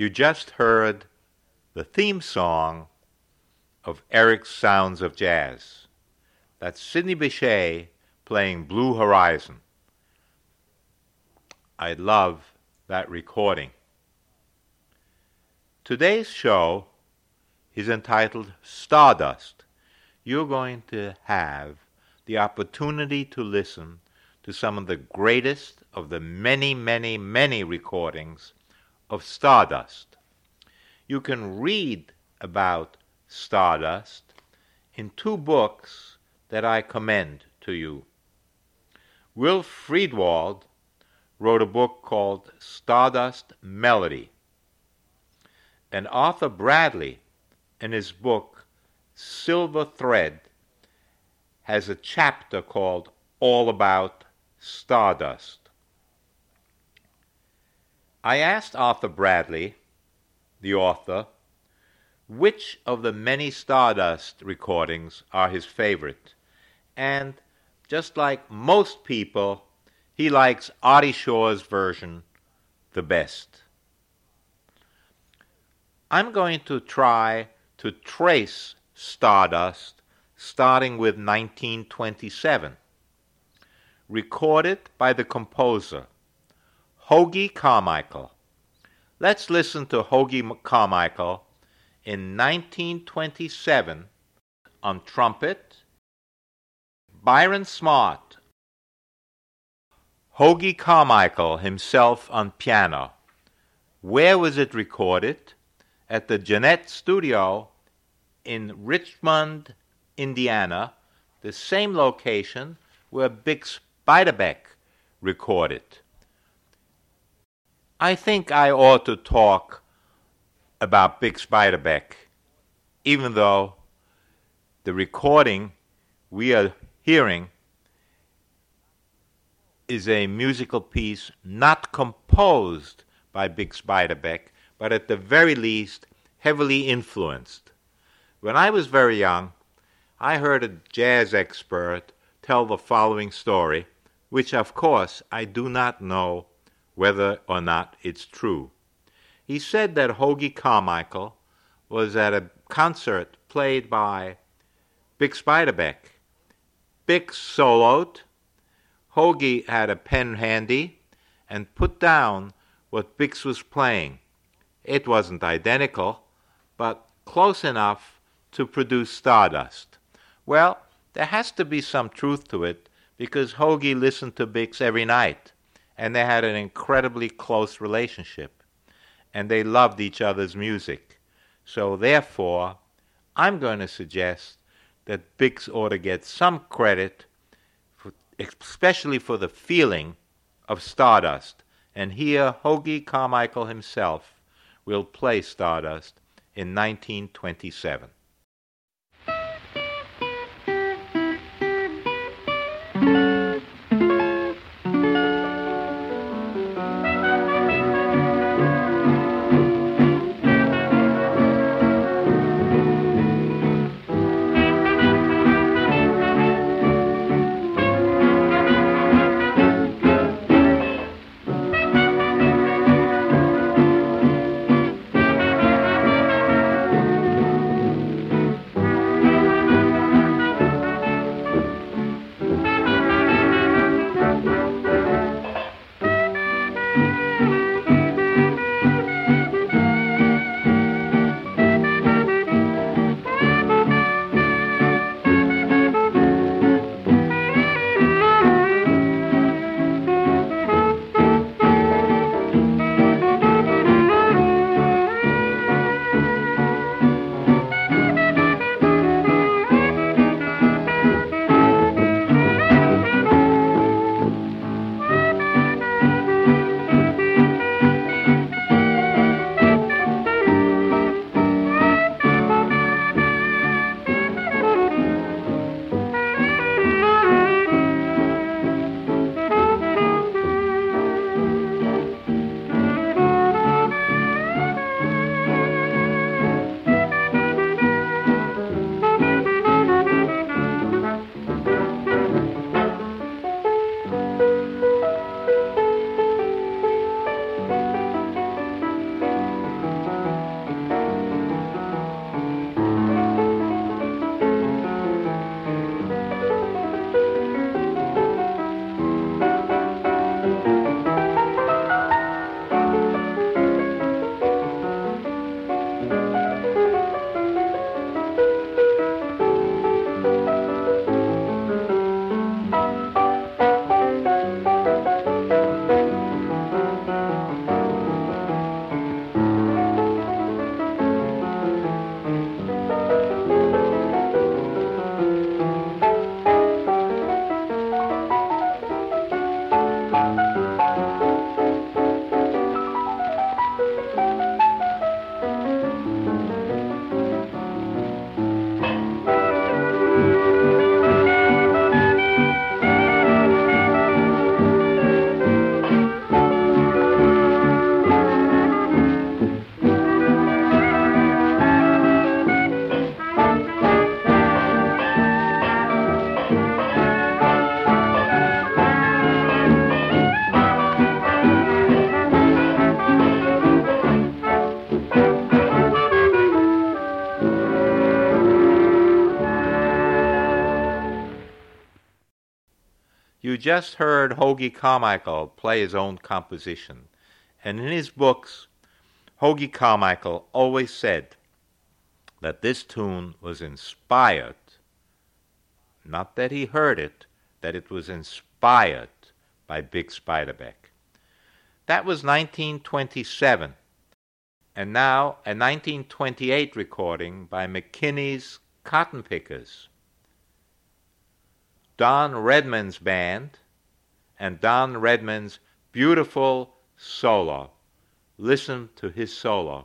You just heard the theme song of Eric's Sounds of Jazz. That's Sidney Bechet playing Blue Horizon. I love that recording. Today's show is entitled Stardust. You're going to have the opportunity to listen to some of the greatest of the many, many, many recordings of Stardust. You can read about Stardust in two books that I commend to you. Will Friedwald wrote a book called Stardust Melody, and Arthur Bradley in his book Silver Thread has a chapter called All About Stardust. I asked Arthur Bradley, the author, which of the many Stardust recordings are his favorite, and just like most people, he likes Artie Shaw's version the best. I'm going to try to trace Stardust starting with 1927, recorded by the composer Hoagy Carmichael. Let's listen to Hoagy Carmichael in 1927 on trumpet, Byron Smart, Hoagy Carmichael himself on piano. Where was it recorded? At the Jeanette Studio in Richmond, Indiana, the same location where Big Spiderbeck recorded. I think I ought to talk about Big Spiderbeck, even though the recording we are hearing is a musical piece not composed by Big Spiderbeck, but at the very least heavily influenced. When I was very young, I heard a jazz expert tell the following story, which of course I do not know whether or not it's true. He said that Hoagy Carmichael was at a concert played by Big Spiderbeck. Big soloed, Hoagy had a pen handy, and put down what Big was playing. It wasn't identical, but close enough to produce Stardust. Well, there has to be some truth to it, because Hoagy listened to Big every night, and they had an incredibly close relationship, and they loved each other's music. So therefore, I'm going to suggest that Bix ought to get some credit, especially for the feeling of Stardust. And here, Hoagy Carmichael himself will play Stardust in 1927. just heard Hoagy Carmichael play his own composition, and in his books, Hoagy Carmichael always said that this tune was inspired, not that he heard it, that it was inspired by Big Spiderbeck. That was 1927, and now a 1928 recording by McKinney's Cotton Pickers. Don Redman's band and Don Redman's beautiful solo. Listen to his solo.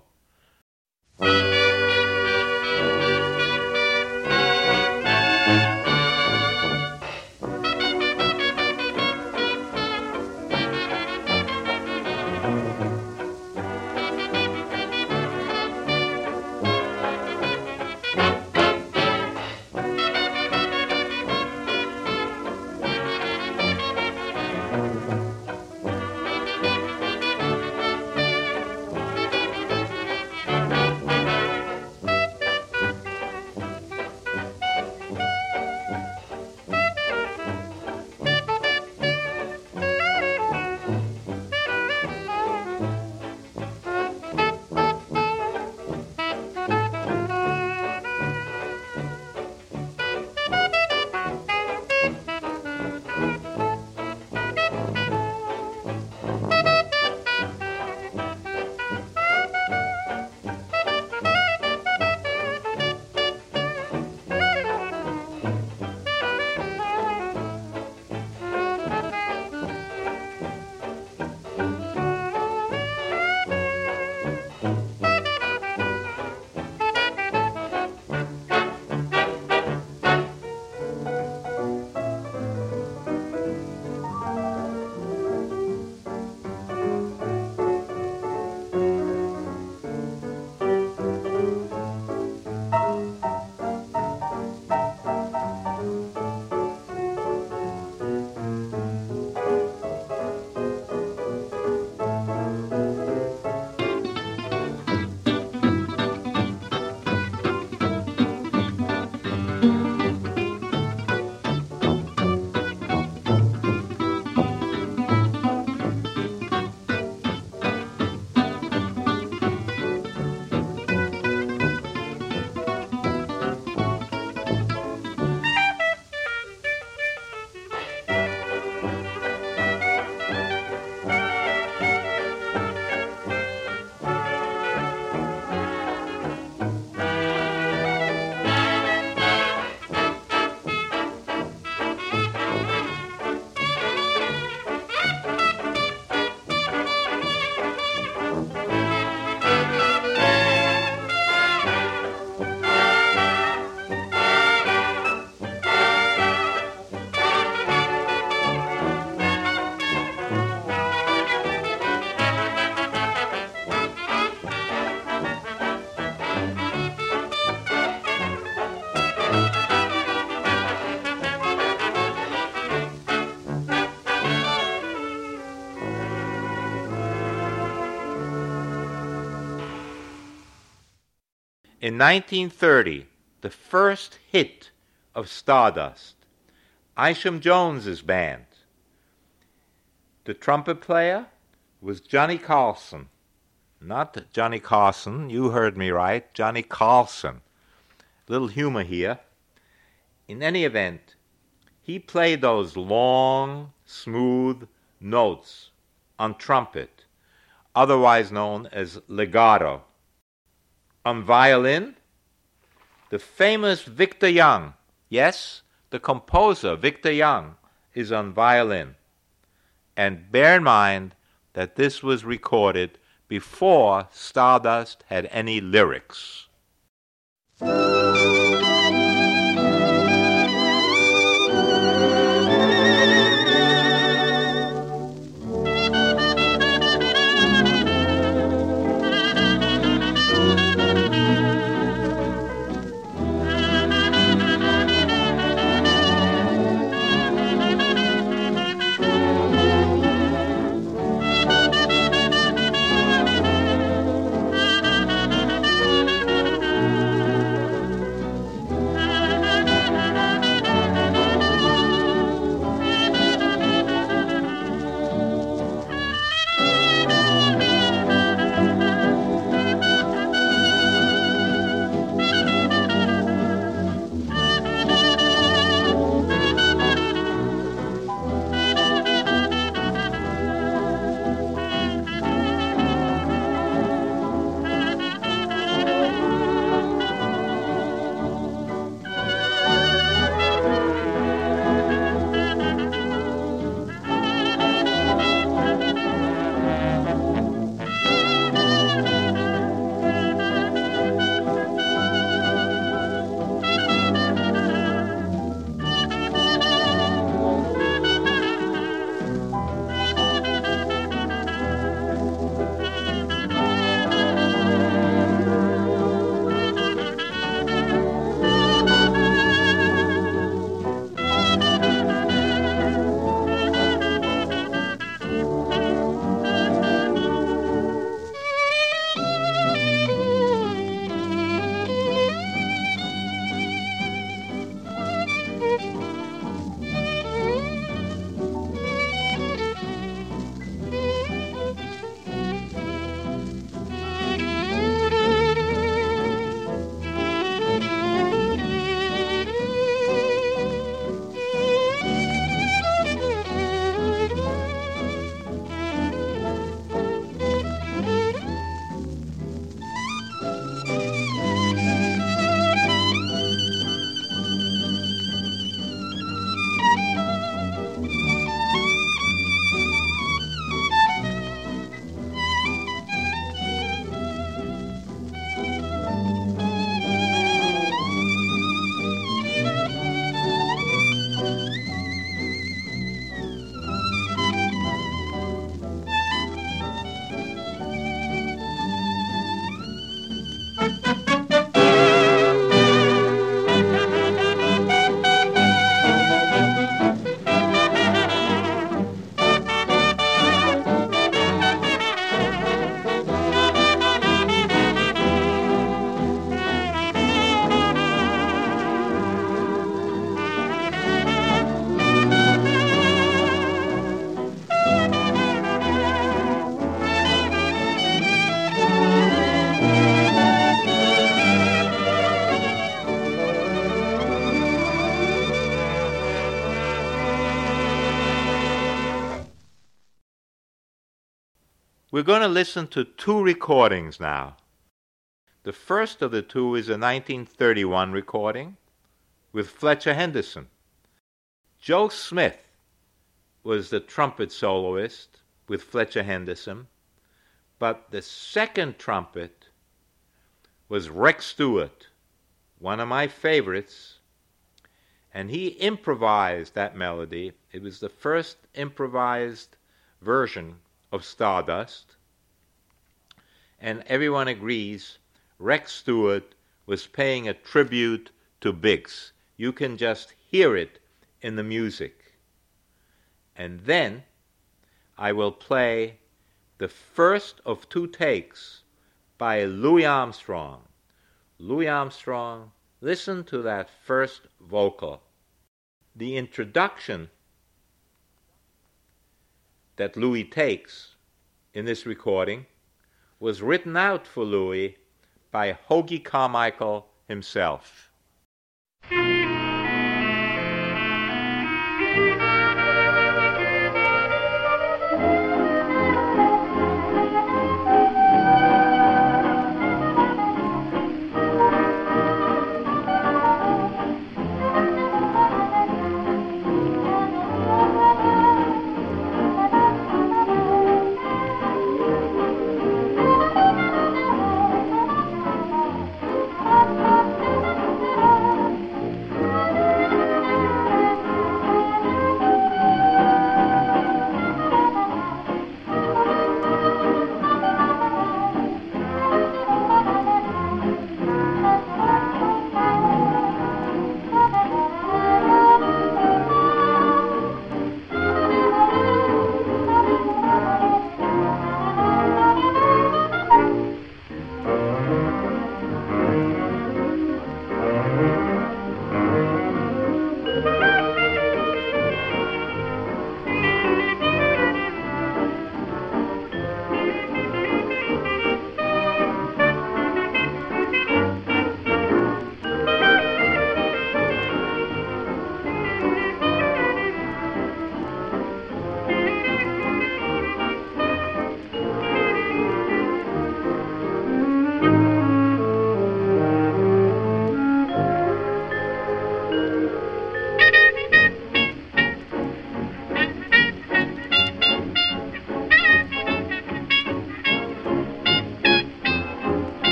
In 1930, the first hit of Stardust, Isham Jones's band. The trumpet player was Johnny Carlson. Not Johnny Carson, you heard me right, Johnny Carlson. Little humor here. In any event, he played those long, smooth notes on trumpet, otherwise known as legato. On violin, the famous Victor Young, yes, the composer Victor Young is on violin. And bear in mind that this was recorded before Stardust had any lyrics. We're going to listen to two recordings now. The first of the two is a 1931 recording with Fletcher Henderson. Joe Smith was the trumpet soloist with Fletcher Henderson, but the second trumpet was Rex Stewart, one of my favorites, and he improvised that melody. It was the first improvised version of Stardust, and everyone agrees Rex Stewart was paying a tribute to Biggs. You can just hear it in the music. And then I will play the first of two takes by Louis Armstrong. Louis Armstrong, listen to that first vocal. The introduction that Louis takes in this recording was written out for Louis by Hoagy Carmichael himself.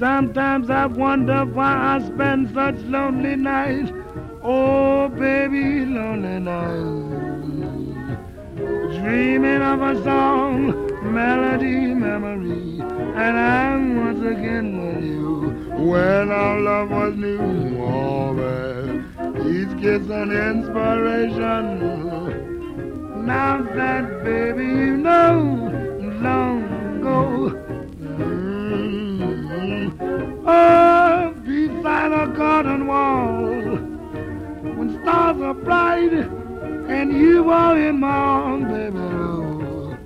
Sometimes I wonder why I spend such lonely nights. Oh, baby, lonely nights. Dreaming of a song, melody, memory, and I'm once again with you. When our love was new, oh, baby, each kiss an inspiration. Now that, baby, you know, long ago. Oh, beside a garden wall, when stars are bright and you are in my arms, baby, oh,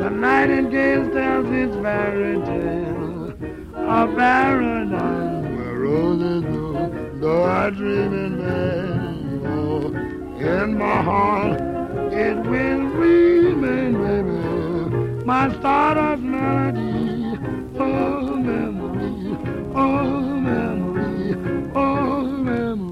the nightingale tells its fairy tale of paradise where roses bloom. Though I dream in vain, oh, in my heart it will remain, baby, my stardust melody. Oh, memory, oh, memory, oh, memory.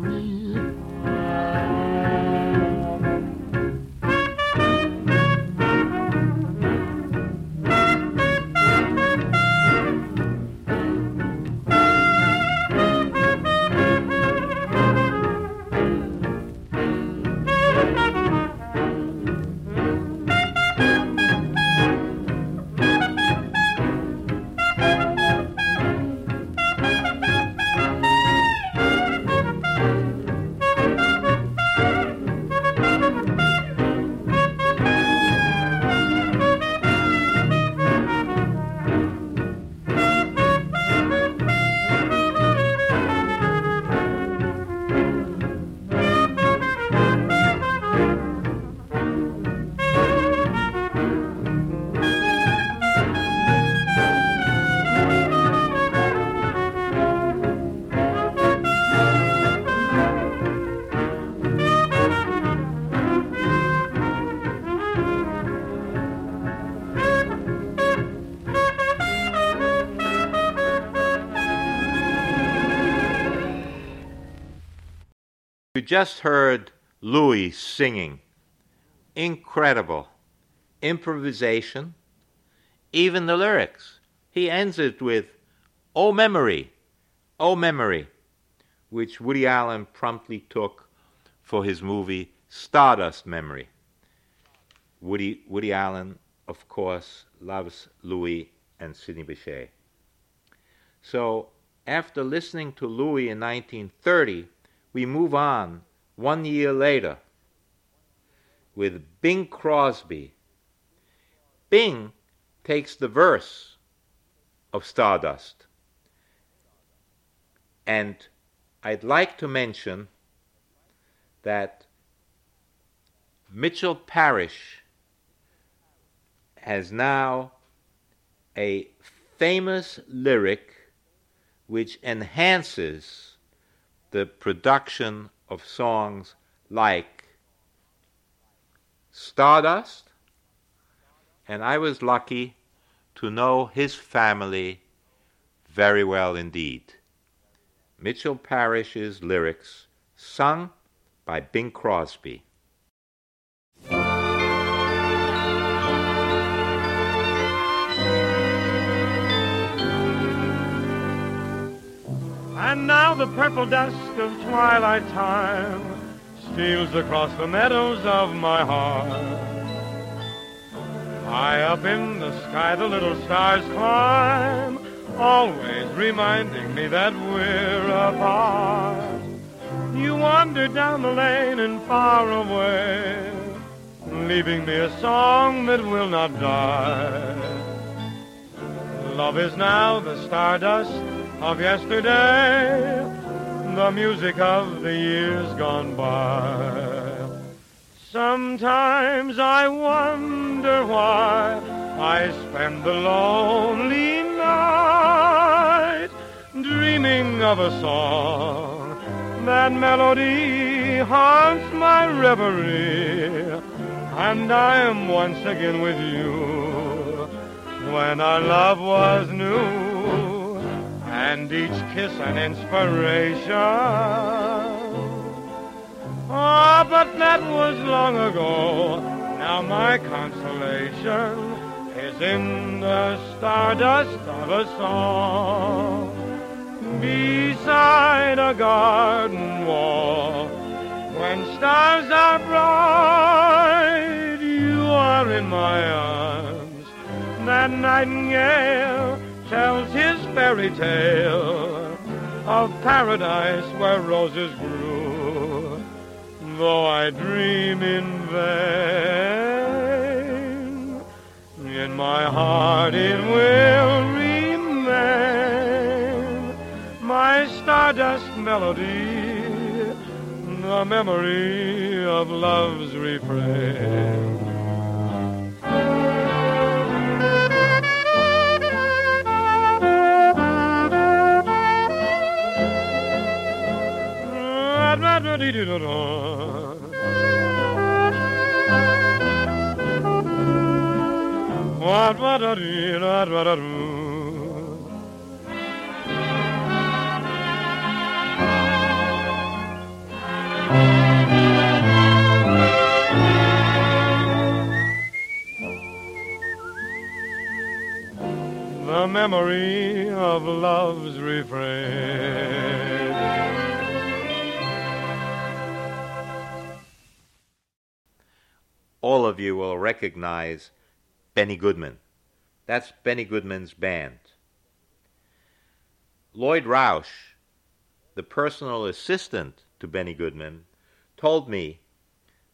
You just heard Louis singing. Incredible. Improvisation. Even the lyrics. He ends it with, "Oh, memory, oh, memory," which Woody Allen promptly took for his movie Stardust Memory. Woody Allen, of course, loves Louis and Sidney Bechet. So after listening to Louis in 1930, we move on 1 year later with Bing Crosby. Bing takes the verse of Stardust. And I'd like to mention that Mitchell Parish has now a famous lyric which enhances the production of songs like Stardust, and I was lucky to know his family very well indeed. Mitchell Parish's lyrics, sung by Bing Crosby. And now the purple dusk of twilight time steals across the meadows of my heart. High up in the sky the little stars climb, always reminding me that we're apart. You wander down the lane and far away, leaving me a song that will not die. Love is now the stardust of yesterday, the music of the years gone by. Sometimes I wonder why I spend the lonely night dreaming of a song. That melody haunts my reverie, and I am once again with you. When our love was new, and each kiss an inspiration. Ah, but that was long ago. Now my consolation is in the stardust of a song. beside a garden wall. When stars are bright, you are in my arms. That nightingale tells his fairy tale of paradise where roses grew, though I dream in vain. In my heart it will remain, my stardust melody, the memory of love's refrain. The memory of love's refrain. All of you will recognize Benny Goodman. That's Benny Goodman's band. Lloyd Rausch, the personal assistant to Benny Goodman, told me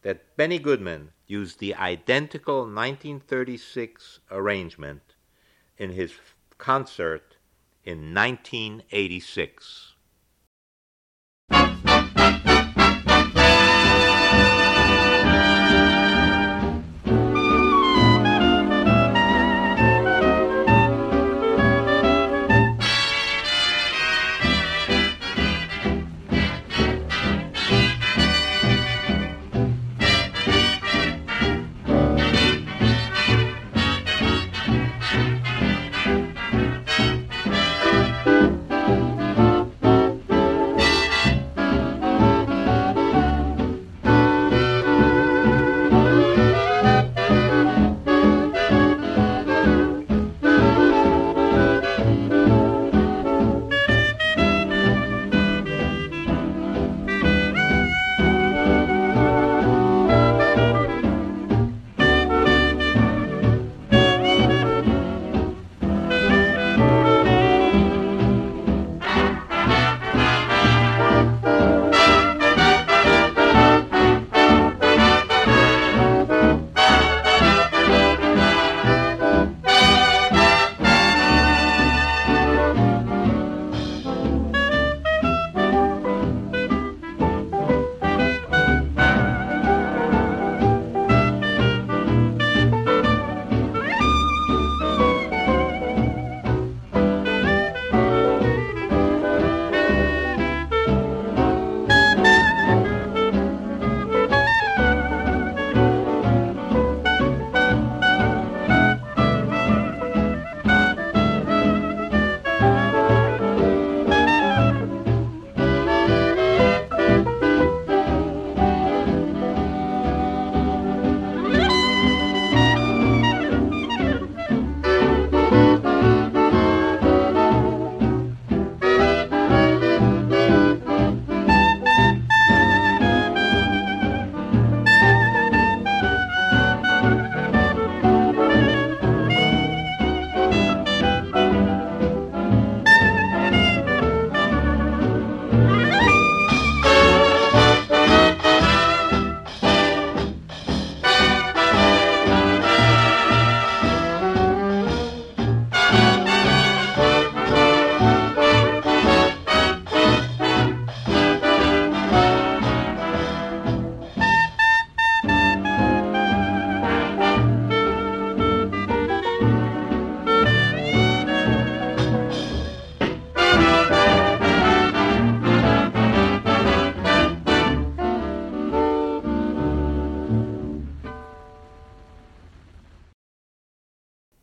that Benny Goodman used the identical 1936 arrangement in his concert in 1986.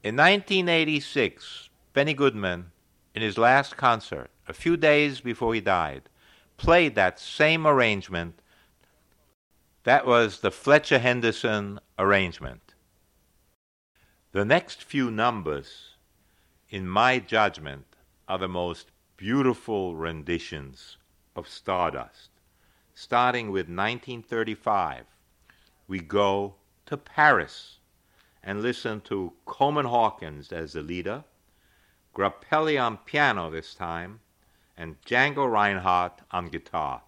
In 1986, Benny Goodman, in his last concert, a few days before he died, played that same arrangement. That was the Fletcher Henderson arrangement. The next few numbers, in my judgment, are the most beautiful renditions of Stardust. Starting with 1935, we go to Paris and listen to Coleman Hawkins as the leader, Grappelli on piano this time, and Django Reinhardt on guitar.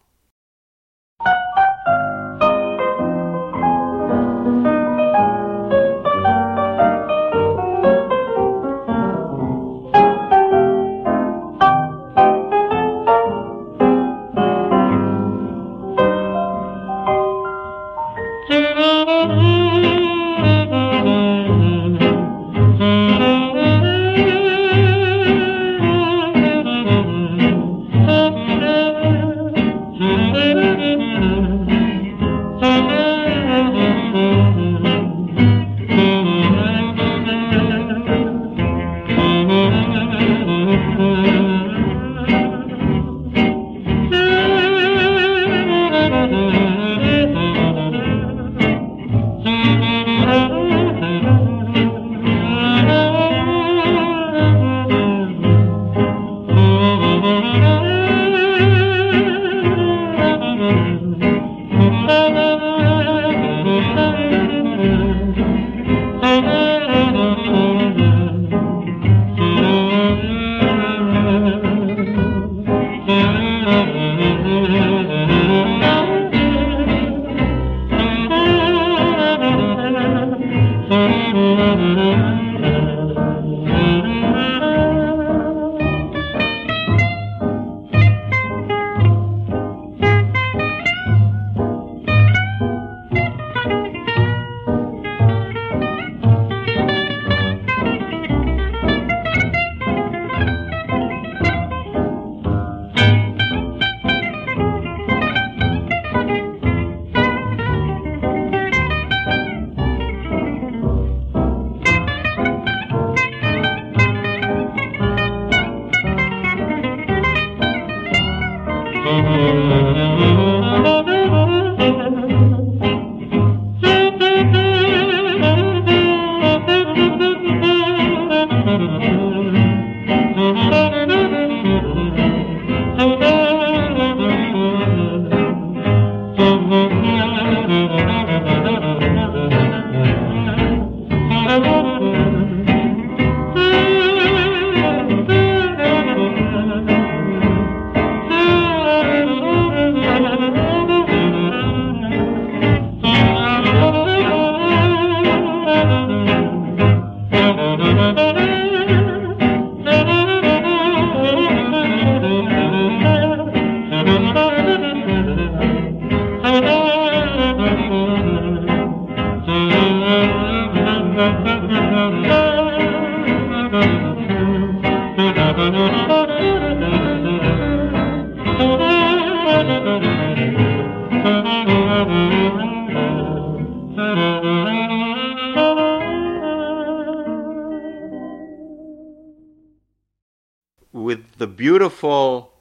With the beautiful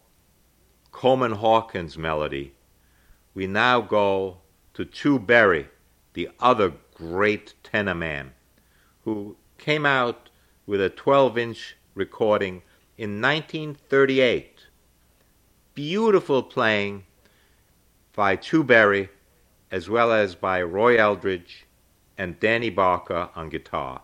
Coleman Hawkins melody, we now go to Chu Berry, the other great tenor man, who came out with a 12-inch recording in 1938. Beautiful playing by Chu Berry, as well as by Roy Eldridge and Danny Barker on guitar.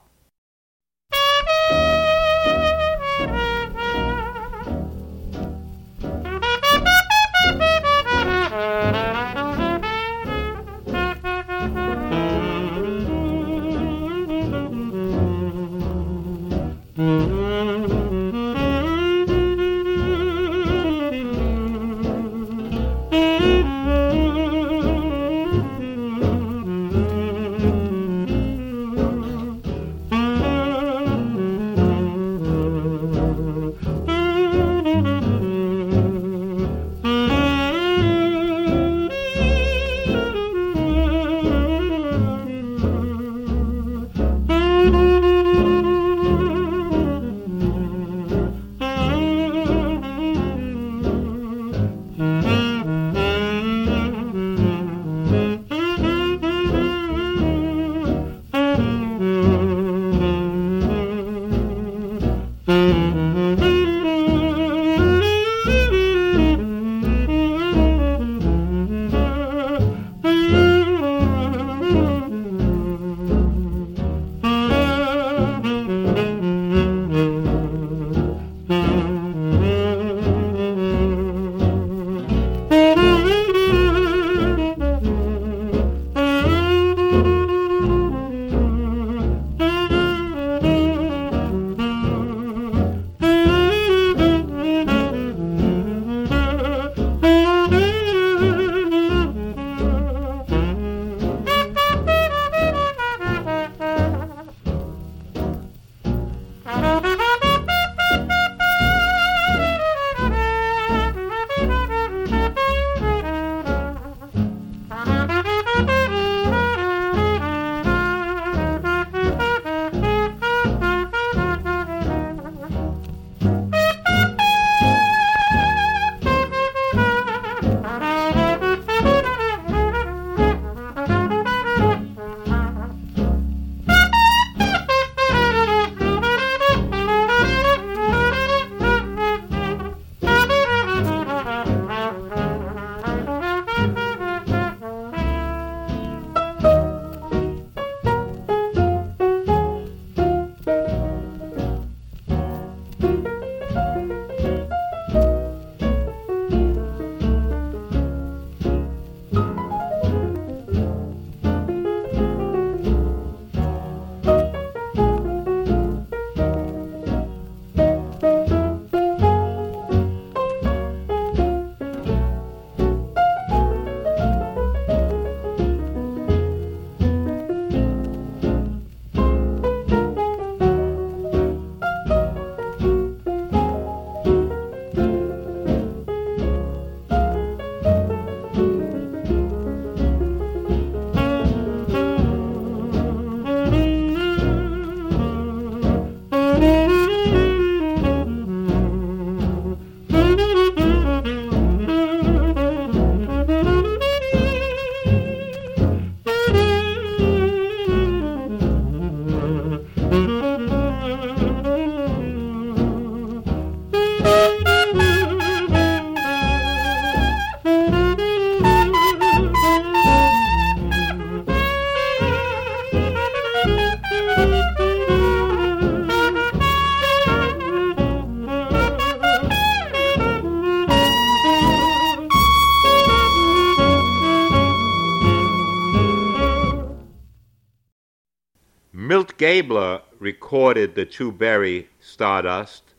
Gabler recorded the Chu Berry Stardust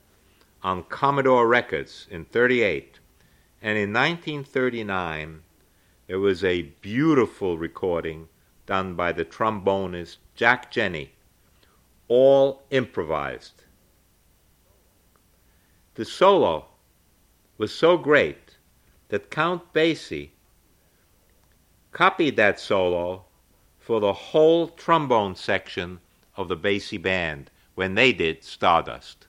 on Commodore Records in 1938, and in 1939 there was a beautiful recording done by the trombonist Jack Jenney, all improvised. The solo was so great that Count Basie copied that solo for the whole trombone section of the Basie Band when they did Stardust.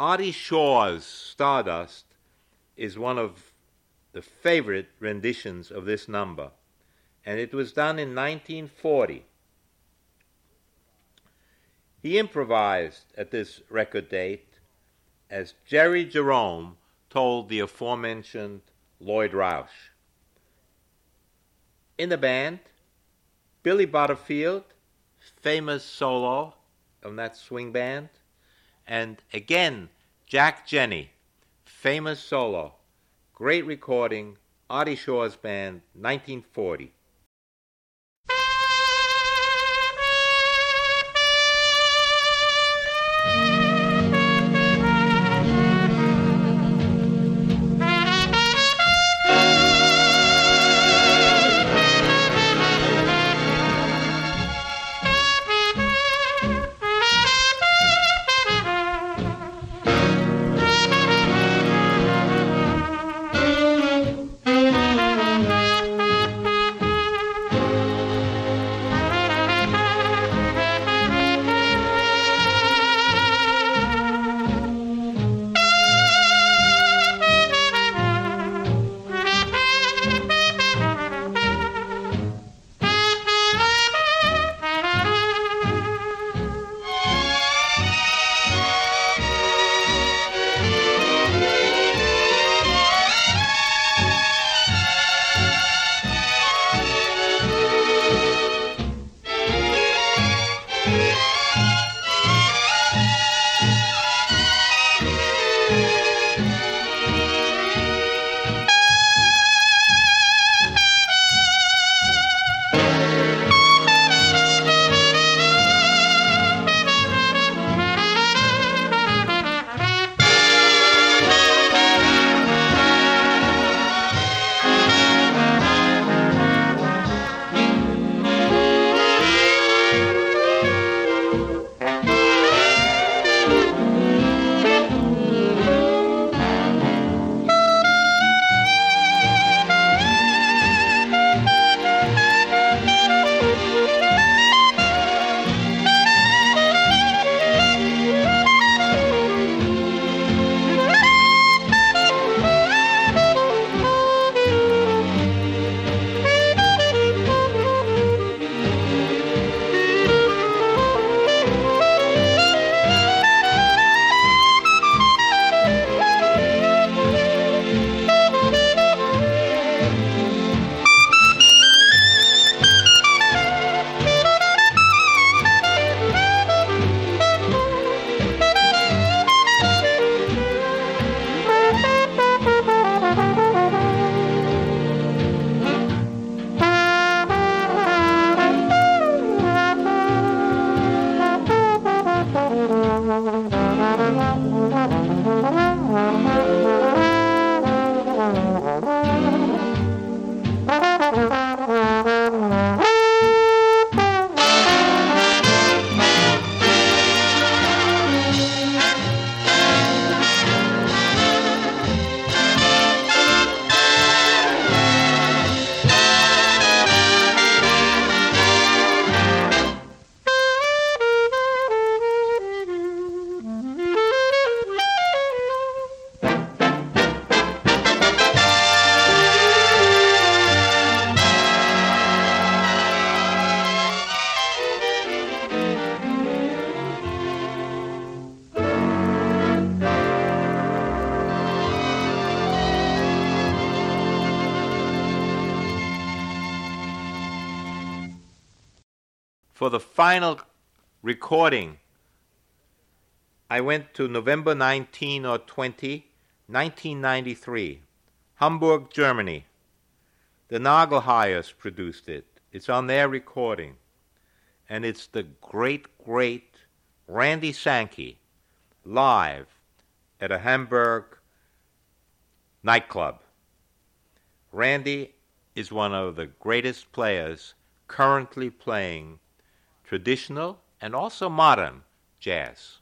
Artie Shaw's Stardust is one of the favorite renditions of this number, and it was done in 1940. He improvised at this record date, as Jerry Jerome told the aforementioned Lloyd Rausch. In the band, Billy Butterfield, famous solo from that swing band, and again, Jack Jenney, famous solo, great recording, Artie Shaw's Band, 1940. for the final recording, I went to November 19 or 20, 1993, Hamburg, Germany. The Nagelheyers produced it. It's on their recording. And it's the great, great Randy Sankey live at a Hamburg nightclub. Randy is one of the greatest players currently playing traditional and also modern jazz.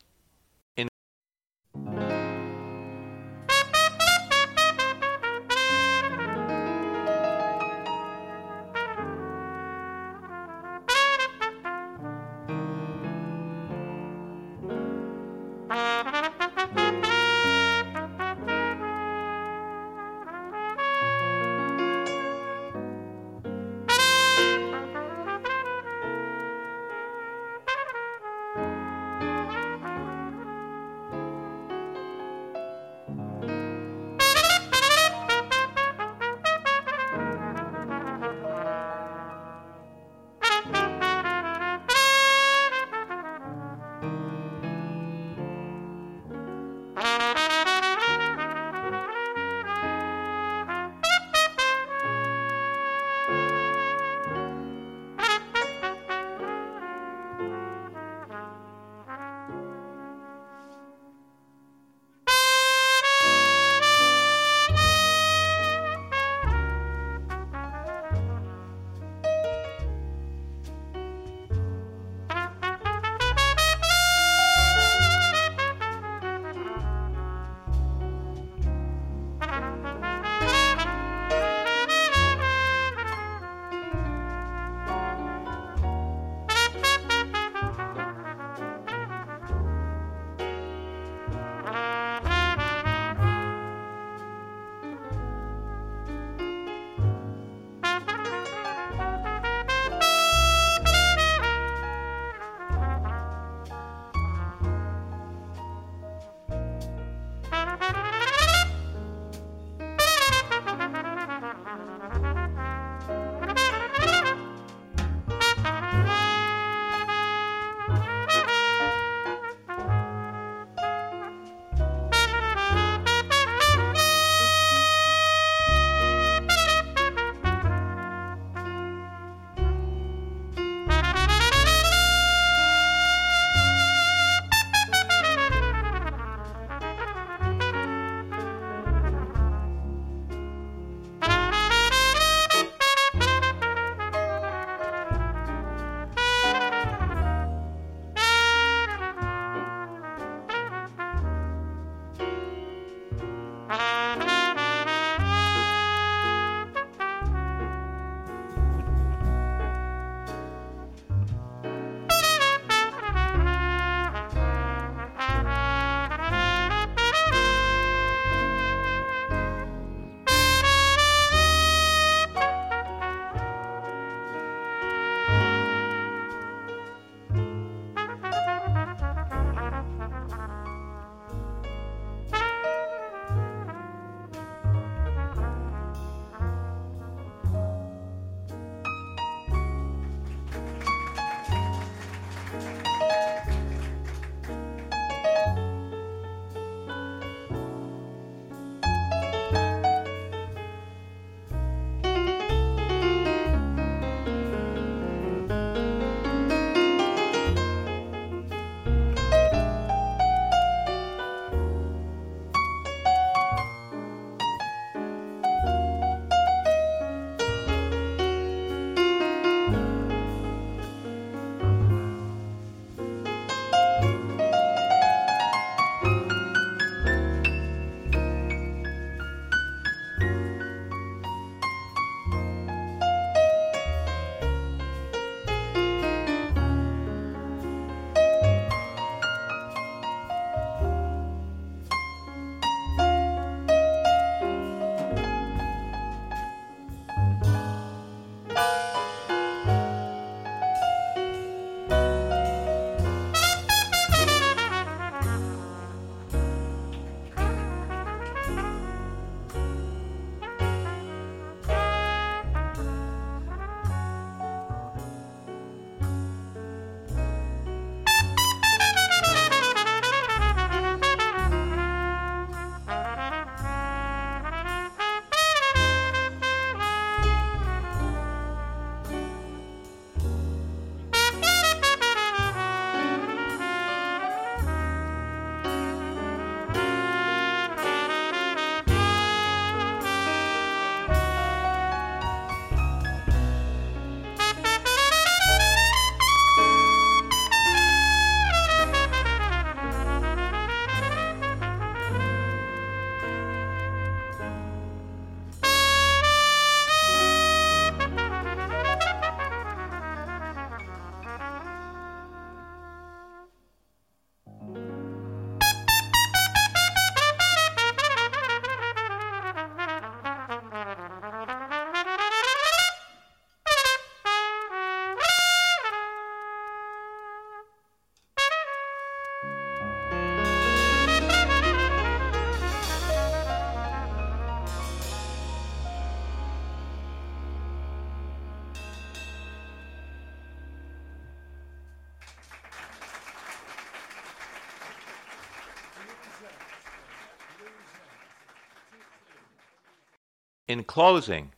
In closing,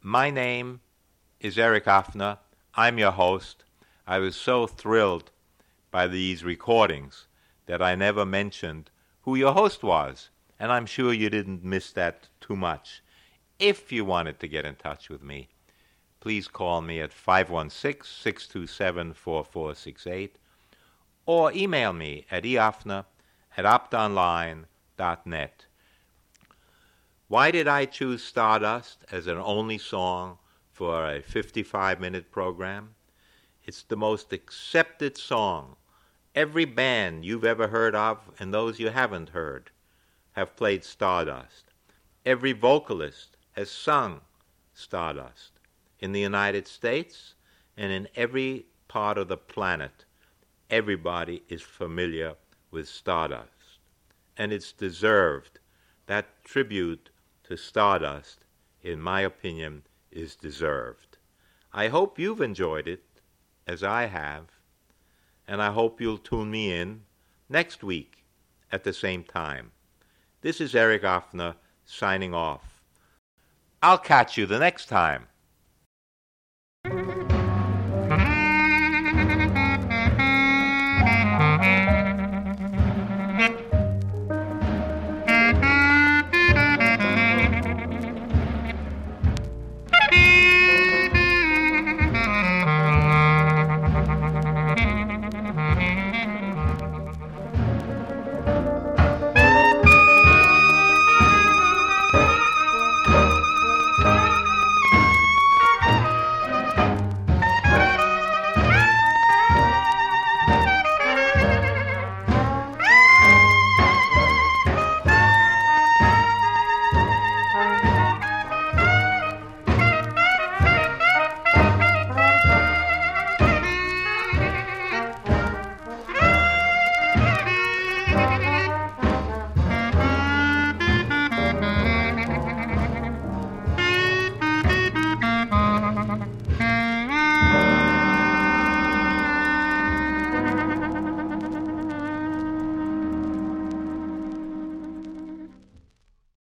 my name is Eric Ofner. I'm your host. I was so thrilled by these recordings that I never mentioned who your host was, and I'm sure you didn't miss that too much. If you wanted to get in touch with me, please call me at 516-627-4468 or email me at eofner@optonline.net. Why did I choose Stardust as an only song for a 55-minute program? It's the most accepted song. Every band you've ever heard of and those you haven't heard have played Stardust. Every vocalist has sung Stardust in the United States and in every part of the planet. Everybody is familiar with Stardust, and it's deserved. That tribute to Stardust, in my opinion, is deserved. I hope you've enjoyed it, as I have, and I hope you'll tune me in next week at the same time. This is Eric Ofner signing off. I'll catch you the next time.